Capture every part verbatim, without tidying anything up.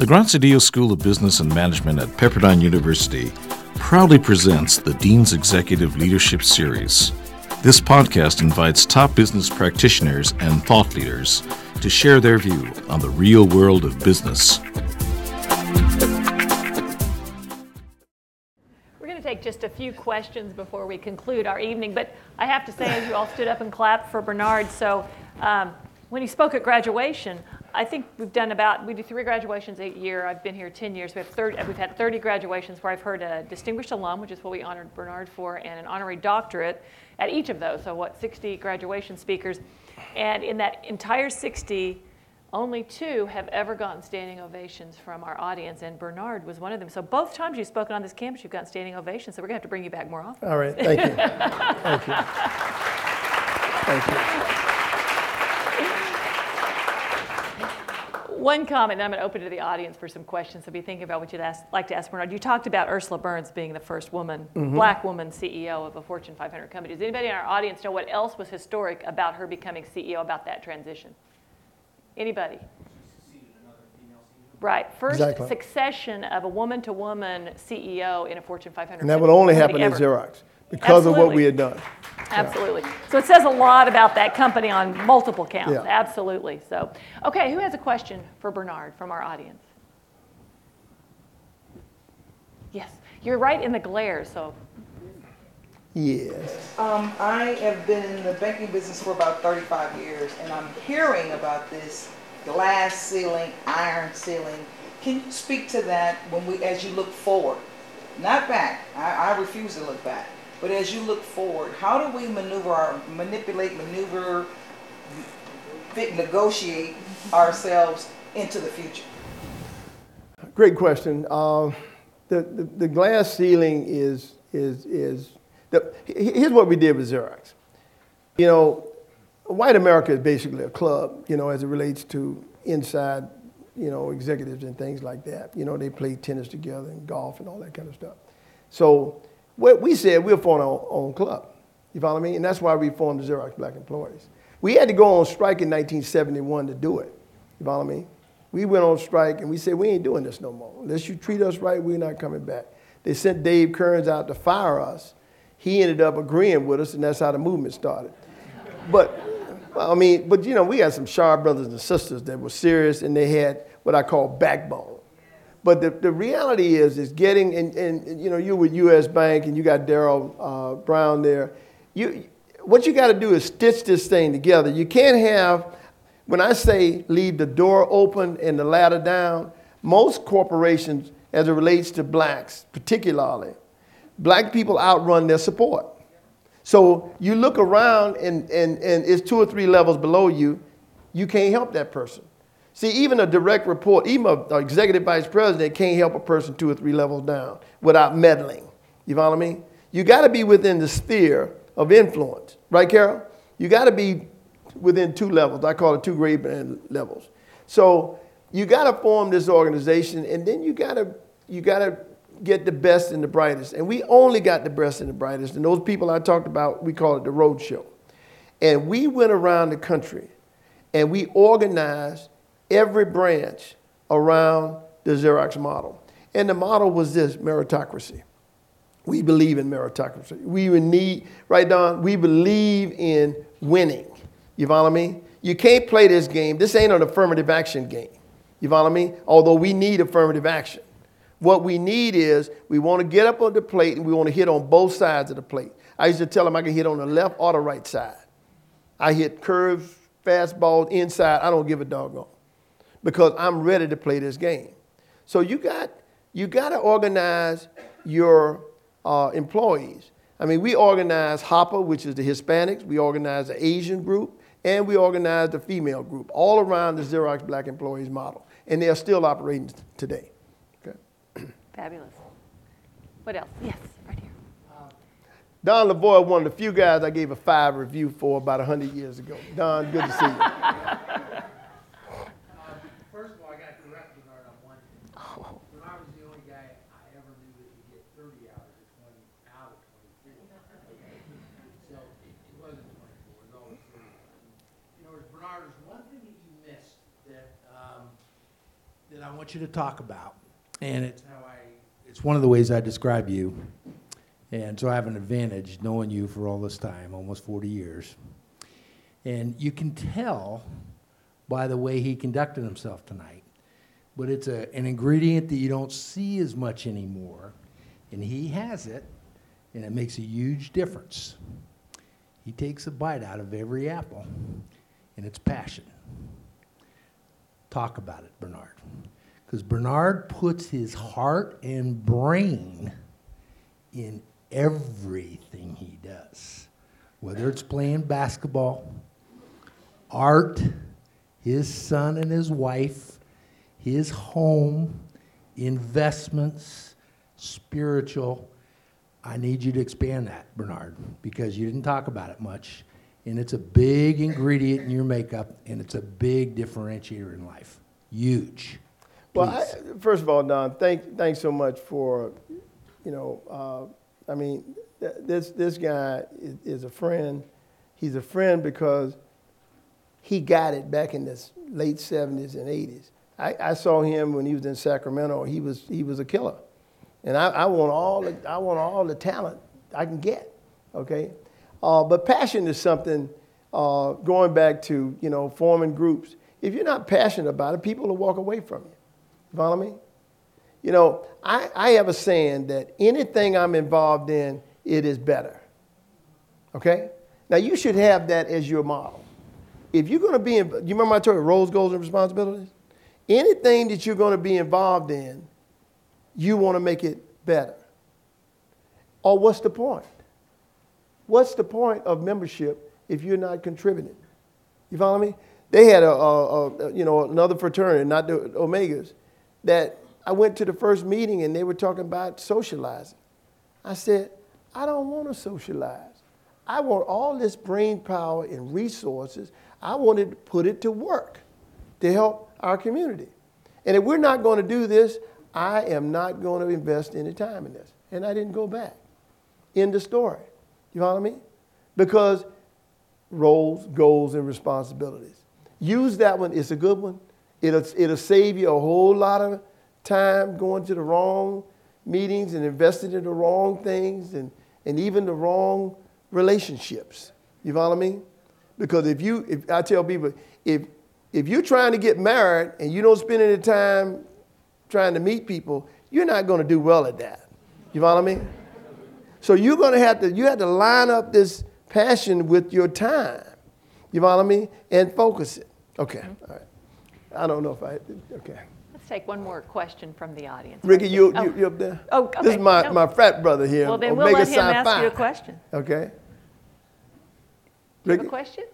The Graziadio School of Business and Management at Pepperdine University proudly presents the Dean's Executive Leadership Series. This podcast invites top business practitioners and thought leaders to share their view on the real world of business. We're going to take just a few questions before we conclude our evening, but I have to say, as you all stood up and clapped for Bernard, so um, when he spoke at graduation, I think we've done about, we do three graduations a year. I've been here ten years. We have thirty, we've had thirty graduations where I've heard a distinguished alum, which is what we honored Bernard for, and an honorary doctorate at each of those. So what, sixty graduation speakers. And in that entire sixty, only two have ever gotten standing ovations from our audience, and Bernard was one of them. So both times you've spoken on this campus, you've gotten standing ovations, so we're going to have to bring you back more often. All right. Thank you. Thank you. Thank you. One comment, and I'm going to open it to the audience for some questions, so be thinking about what you'd ask, like to ask Bernard. You talked about Ursula Burns being the first woman, mm-hmm. black woman C E O of a Fortune five hundred company. Does anybody in our audience know what else was historic about her becoming C E O, about that transition? Anybody? She succeeded another female C E O. Right. First exactly. Succession of a woman-to-woman C E O in a Fortune five hundred. And that would only happen at Xerox because Absolutely. Of what we had done. Absolutely. Yeah. So it says a lot about that company on multiple counts. Yeah. Absolutely. So, okay, who has a question for Bernard from our audience? Yes, you're right in the glare, so. Yes. Um, I have been in the banking business for about thirty-five years, and I'm hearing about this glass ceiling, iron ceiling. Can you speak to that when we, as you look forward? Not back. I, I refuse to look back. But as you look forward, how do we maneuver, our, manipulate, maneuver, negotiate ourselves into the future? Great question. Uh, the, the the glass ceiling is is is. The, here's what we did with Xerox. You know, white America is basically a club. You know, as it relates to inside, you know, executives and things like that. You know, they play tennis together and golf and all that kind of stuff. So. What we said, we'll form our own club. You follow me? And that's why we formed the Xerox Black Employees. We had to go on strike in nineteen seventy-one to do it. You follow me? We went on strike and we said, we ain't doing this no more. Unless you treat us right, we're not coming back. They sent Dave Kearns out to fire us. He ended up agreeing with us, and that's how the movement started. But, I mean, but you know, we had some sharp brothers and sisters that were serious, and they had what I call backbone. But the, the reality is, is getting, and, and you know, you with U S Bank and you got Daryl uh, Brown there. You, what you got to do is stitch this thing together. You can't have, when I say leave the door open and the ladder down, most corporations, as it relates to blacks particularly, black people outrun their support. So you look around and, and, and it's two or three levels below you, you can't help that person. See, even a direct report, even an executive vice president can't help a person two or three levels down without meddling. You follow me? You got to be within the sphere of influence. Right, Carol? You got to be within two levels. I call it two grade band levels. So you got to form this organization, and then you got to you got to get the best and the brightest. And we only got the best and the brightest. And those people I talked about, we call it the roadshow. And we went around the country, and we organized every branch around the Xerox model. And the model was this, meritocracy. We believe in meritocracy. We need, right, Don? We believe in winning. You follow me? You can't play this game. This ain't an affirmative action game. You follow me? Although we need affirmative action. What we need is we want to get up on the plate and we want to hit on both sides of the plate. I used to tell them I can hit on the left or the right side. I hit curves, fastballs, inside. I don't give a doggone. Because I'm ready to play this game. So you got you got to organize your uh, employees. I mean, we organize HOPPA, which is the Hispanics. We organize the Asian group, and we organize the female group, all around the Xerox Black Employees model, and they are still operating t- today. Okay. Fabulous. What else? Yes, right here. Don LaVoy, one of the few guys I gave a five review for about one hundred years ago. Don, good to see you. that I want you to talk about, and it's how I, it's one of the ways I describe you, and so I have an advantage knowing you for all this time, almost forty years, and you can tell by the way he conducted himself tonight, but it's a, an ingredient that you don't see as much anymore, and he has it, and it makes a huge difference. He takes a bite out of every apple, and it's passion. Talk about it, Bernard. Because Bernard puts his heart and brain in everything he does, whether it's playing basketball, art, his son and his wife, his home, investments, spiritual. I need you to expand that, Bernard, because you didn't talk about it much. And it's a big ingredient in your makeup, and it's a big differentiator in life. Huge. Please. Well, I, first of all, Don, thank, thanks so much for, you know, uh, I mean, th- this this guy is, is a friend. He's a friend because he got it back in the late seventies and eighties. I, I saw him when he was in Sacramento. He was he was a killer, and I, I want all the, I want all the talent I can get. Okay. Uh, but passion is something, uh, going back to, you know, forming groups. If you're not passionate about it, people will walk away from you. You follow me? You know, I, I have a saying that anything I'm involved in, it is better. Okay? Now, you should have that as your model. If you're going to be, in, you remember I told you, roles, goals, and responsibilities? Anything that you're going to be involved in, you want to make it better. Or what's the point? What's the point of membership if you're not contributing? You follow me? They had a, a, a you know, another fraternity, not the Omegas, that I went to the first meeting and they were talking about socializing. I said, I don't want to socialize. I want all this brain power and resources. I wanted to put it to work to help our community. And if we're not going to do this, I am not going to invest any time in this. And I didn't go back. End of story. You know what I mean? Because roles, goals, and responsibilities. Use that one. It's a good one. It'll, it'll save you a whole lot of time going to the wrong meetings and investing in the wrong things and, and even the wrong relationships. You know what I mean? Because if you, if I tell people, if if you're trying to get married and you don't spend any time trying to meet people, you're not going to do well at that. You know what I mean? So you're going to have to, you have to line up this passion with your time, you know what I mean, and focus it. Okay, all right. I don't know if I, okay. Let's take one more question from the audience. Ricky, right? you, oh. you, you up there? Oh, okay. This is my, no. my frat brother here. Well, then Omega we'll let him ask five. you a question. Okay. Do you have a question?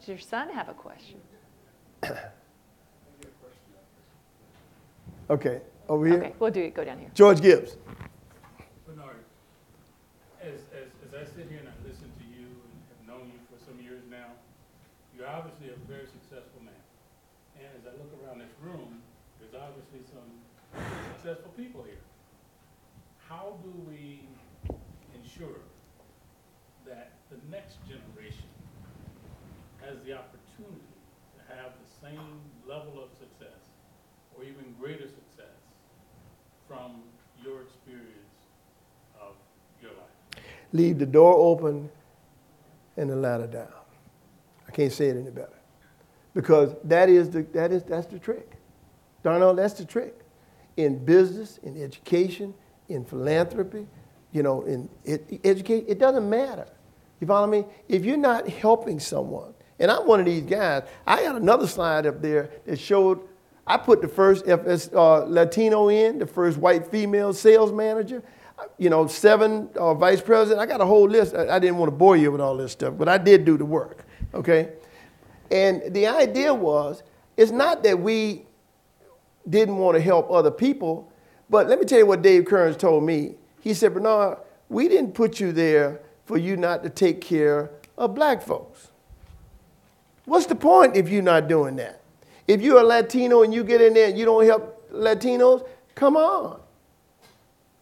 Does your son have a question? Okay, over here? Okay, we'll do it, go down here. George Gibbs. You're obviously a very successful man. And as I look around this room, there's obviously some successful people here. How do we ensure that the next generation has the opportunity to have the same level of success or even greater success from your experience of your life? Leave the door open and the ladder down. I can't say it any better, because that is the that is that's the trick, Darnell. That's the trick, in business, in education, in philanthropy, you know, in it, educate. It doesn't matter. You follow me? If you're not helping someone, and I'm one of these guys. I had another slide up there that showed I put the first F S, uh, Latino in, the first white female sales manager. You know, seven uh, vice president. I got a whole list. I, I didn't want to bore you with all this stuff, but I did do the work. Okay, and the idea was, it's not that we didn't want to help other people, but let me tell you what Dave Kearns told me. He said, Bernard, we didn't put you there for you not to take care of black folks. What's the point if you're not doing that? If you're a Latino and you get in there and you don't help Latinos, come on.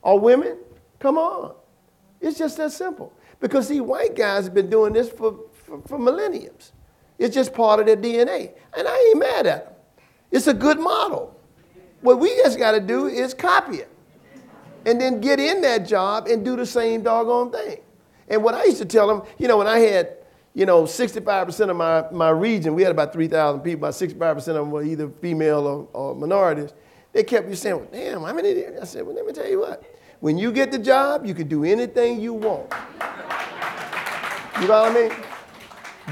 Or women, come on. It's just that simple. Because see, white guys have been doing this for For millenniums. It's just part of their D N A. And I ain't mad at them. It's a good model. What we just got to do is copy it and then get in that job and do the same doggone thing. And what I used to tell them, you know, when I had, you know, sixty-five percent of my, my region, we had about three thousand people, about sixty-five percent of them were either female or, or minorities. They kept me saying, well, damn, how many there? I said, well, let me tell you what. When you get the job, you can do anything you want. You know what I mean?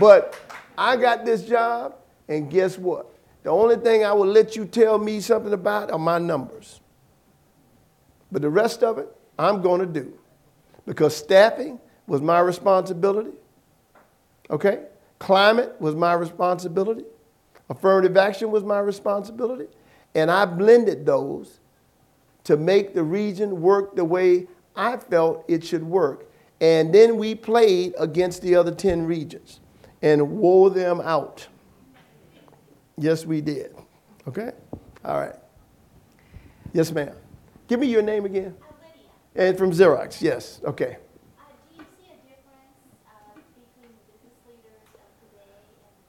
But I got this job, and guess what? The only thing I will let you tell me something about are my numbers. But the rest of it, I'm going to do. Because staffing was my responsibility. Okay? Climate was my responsibility. Affirmative action was my responsibility. And I blended those to make the region work the way I felt it should work. And then we played against the other ten regions and wore them out. Yes, we did. Okay? All right. Yes, ma'am. Give me your name again. Uh, Lydia. And from Xerox, yes. Okay. Uh, do you see a difference uh, between the business leaders of today and the business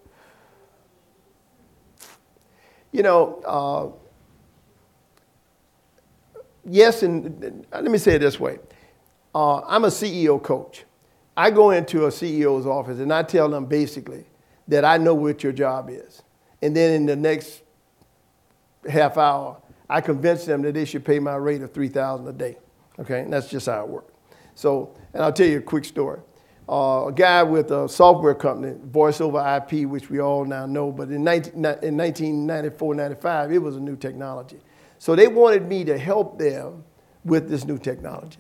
leaders of the eighties? You know, uh, yes, and uh, let me say it this way. Uh, I'm a C E O coach. I go into a C E O's office and I tell them basically that I know what your job is. And then in the next half hour, I convinced them that they should pay my rate of three thousand dollars a day, okay? And that's just how it worked. So, and I'll tell you a quick story. Uh, a guy with a software company, Voice over I P, which we all now know, but in, nineteen ninety-four, ninety-five, it was a new technology. So they wanted me to help them with this new technology.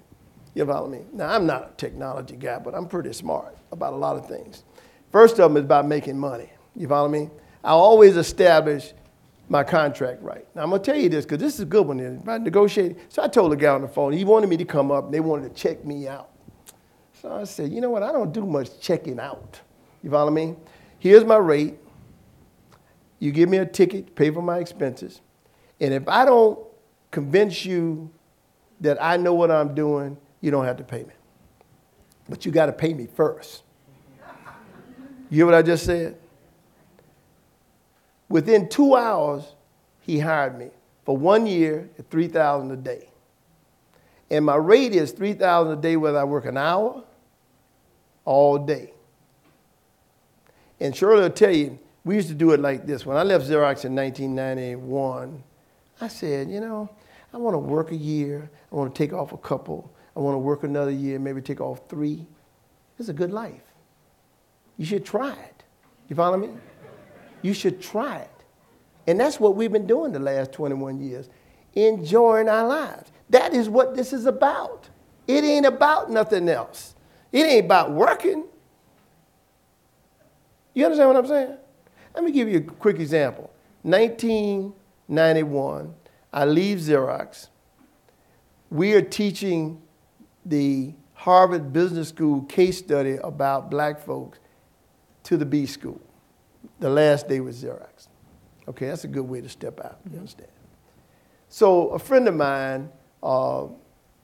You follow me? Now, I'm not a technology guy, but I'm pretty smart about a lot of things. First of them is about making money. You follow me? I always establish my contract right. Now, I'm going to tell you this, because this is a good one. If I negotiate, so I told the guy on the phone, he wanted me to come up, and they wanted to check me out. So I said, you know what, I don't do much checking out. You follow me? Here's my rate. You give me a ticket, pay for my expenses. And if I don't convince you that I know what I'm doing, you don't have to pay me. But you got to pay me first. You hear what I just said? Within two hours, he hired me for one year at three thousand dollars a day. And my rate is three thousand dollars a day whether I work an hour, all day. And Shirley will tell you, we used to do it like this. When I left Xerox in nineteen ninety-one, I said, you know, I want to work a year. I want to take off a couple. I want to work another year, maybe take off three. It's a good life. You should try it. You follow me? You should try it. And that's what we've been doing the last twenty-one years, enjoying our lives. That is what this is about. It ain't about nothing else. It ain't about working. You understand what I'm saying? Let me give you a quick example. nineteen ninety-one, I leave Xerox. We are teaching the Harvard Business School case study about black folks to the B school. The last day was Xerox. Okay, that's a good way to step out, you understand? So a friend of mine uh,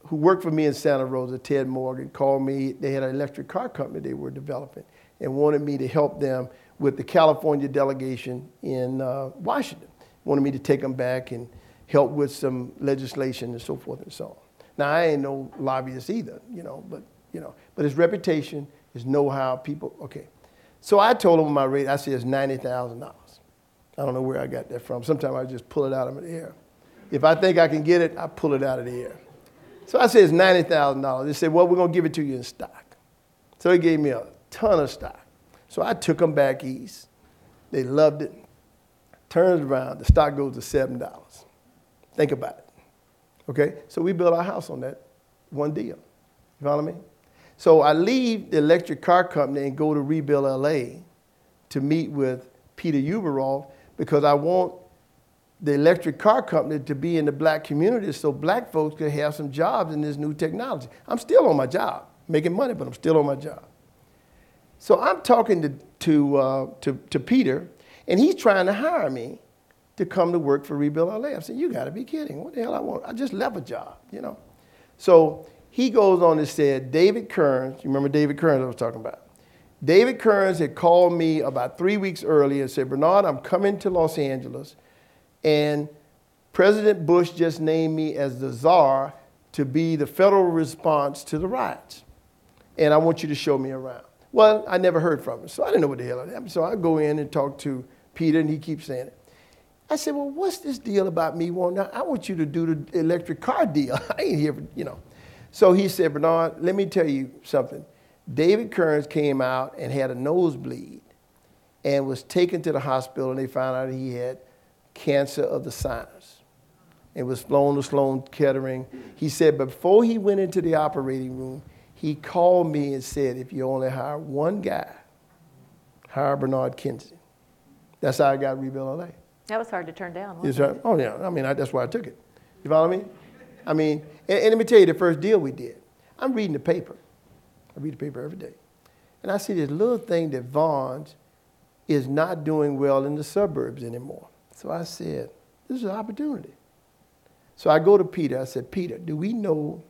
who worked for me in Santa Rosa, Ted Morgan, called me. They had an electric car company they were developing and wanted me to help them with the California delegation in uh, Washington. Wanted me to take them back and help with some legislation and so forth and so on. Now, I ain't no lobbyist either, you know, but, you know, but his reputation, his know-how, people, okay. So I told him my rate, I said it's ninety thousand dollars. I don't know where I got that from. Sometimes I just pull it out of the air. If I think I can get it, I pull it out of the air. So I said it's ninety thousand dollars. They said, well, we're going to give it to you in stock. So they gave me a ton of stock. So I took them back east. They loved it. Turns around, the stock goes to seven dollars. Think about it. Okay? So we built our house on that one deal. You follow me? So I leave the electric car company and go to Rebuild L A to meet with Peter Uberoff because I want the electric car company to be in the black community so black folks could have some jobs in this new technology. I'm still on my job, making money, but I'm still on my job. So I'm talking to, to, uh, to, to Peter, and he's trying to hire me to come to work for Rebuild L A. I'm saying, you got to be kidding. What the hell I want? I just left a job, you know. So he goes on and said, David Kearns, you remember David Kearns I was talking about? David Kearns had called me about three weeks earlier and said, Bernard, I'm coming to Los Angeles And President Bush just named me as the czar to be the federal response to the riots. And I want you to show me around. Well, I never heard from him, so I didn't know what the hell happened. So I go in and talk to Peter, and he keeps saying it. I said, well, what's this deal about me? Well, now I want you to do the electric car deal. I ain't here, for, you know. So he said, Bernard, let me tell you something. David Kearns came out and had a nosebleed and was taken to the hospital, and they found out he had cancer of the sinus and was flown to Sloan Kettering. He said before he went into the operating room, he called me and said, if you only hire one guy, hire Bernard Kinsey. That's how I got Rebuild L A. That was hard to turn down, wasn't it? Oh, yeah. I mean, I, that's why I took it. You follow me? I mean, and, and let me tell you the first deal we did. I'm reading the paper. I read the paper every day. And I see this little thing that Vaughn's is not doing well in the suburbs anymore. So I said, this is an opportunity. So I go to Peter. I said, Peter, do we know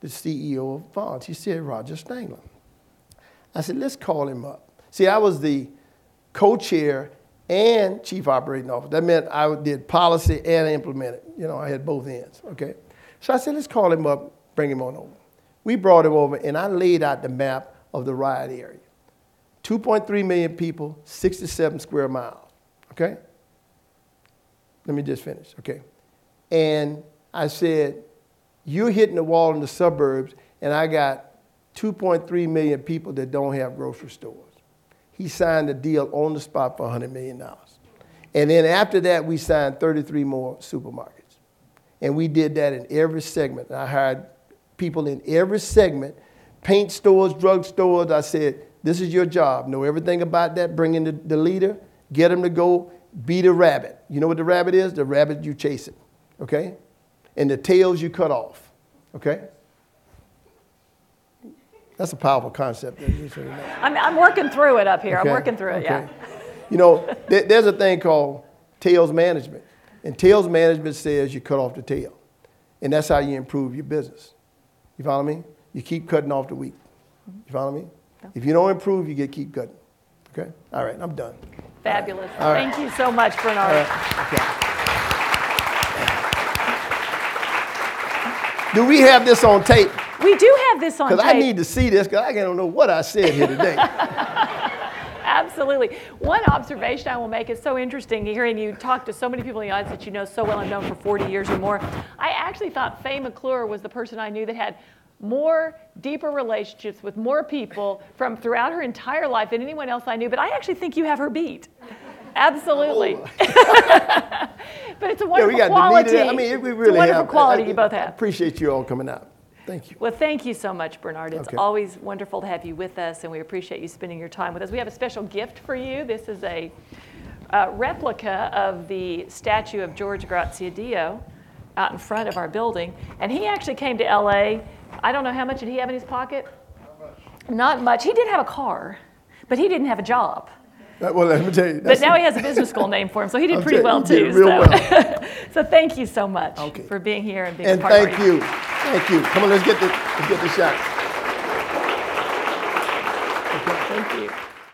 the C E O of Vaughn's? He said, Roger Stangler. I said, let's call him up. See, I was the co-chair and chief operating officer. That meant I did policy and implement it. You know, I had both ends, okay? So I said, let's call him up, bring him on over. We brought him over, and I laid out the map of the riot area. two point three million people, sixty-seven square miles, okay? Let me just finish, okay? And I said, you're hitting the wall in the suburbs, and I got two point three million people that don't have grocery stores. He signed a deal on the spot for one hundred million dollars. And then after that, we signed thirty-three more supermarkets. And we did that in every segment. And I hired people in every segment, paint stores, drug stores. I said, this is your job. Know everything about that. Bring in the, the leader. Get him to go beat a rabbit. You know what the rabbit is? The rabbit you chase it, okay? And the tails you cut off, okay? That's a powerful concept. I'm, I'm working through it up here. Okay. I'm working through it, okay. Yeah. You know, there, there's a thing called tails management. And tails management says you cut off the tail. And that's how you improve your business. You follow me? You keep cutting off the wheat. You follow me? Yeah. If you don't improve, you get keep cutting. Okay? All right, I'm done. Fabulous. All right. Thank All right. you so much, Bernard. Right. Okay. Do we have this on tape? We do have this on tape. Because I need to see this, because I don't know what I said here today. Absolutely. One observation I will make is so interesting hearing you talk to so many people in the audience that you know so well and known for forty years or more. I actually thought Faye McClure was the person I knew that had more deeper relationships with more people from throughout her entire life than anyone else I knew, but I actually think you have her beat. Absolutely. Oh. But it's a wonderful yeah, we got quality. I mean, it, we really it's a wonderful have, quality I, I, you both have. I appreciate you all coming out. Thank you. Well, thank you so much, Bernard. It's okay. Always wonderful to have you with us, and we appreciate you spending your time with us. We have a special gift for you. This is a uh, replica of the statue of George Graziadio out in front of our building. And he actually came to L A. I don't know how much did he have in his pocket? Not much. Not much. He did have a car, but he didn't have a job. Well, let me tell you. But now he has a business school name for him, so he did pretty well, too. He did real well. So thank you so much for being here and being a part of it. And thank you. Thank you. Come on, let's get the, let's get the shots.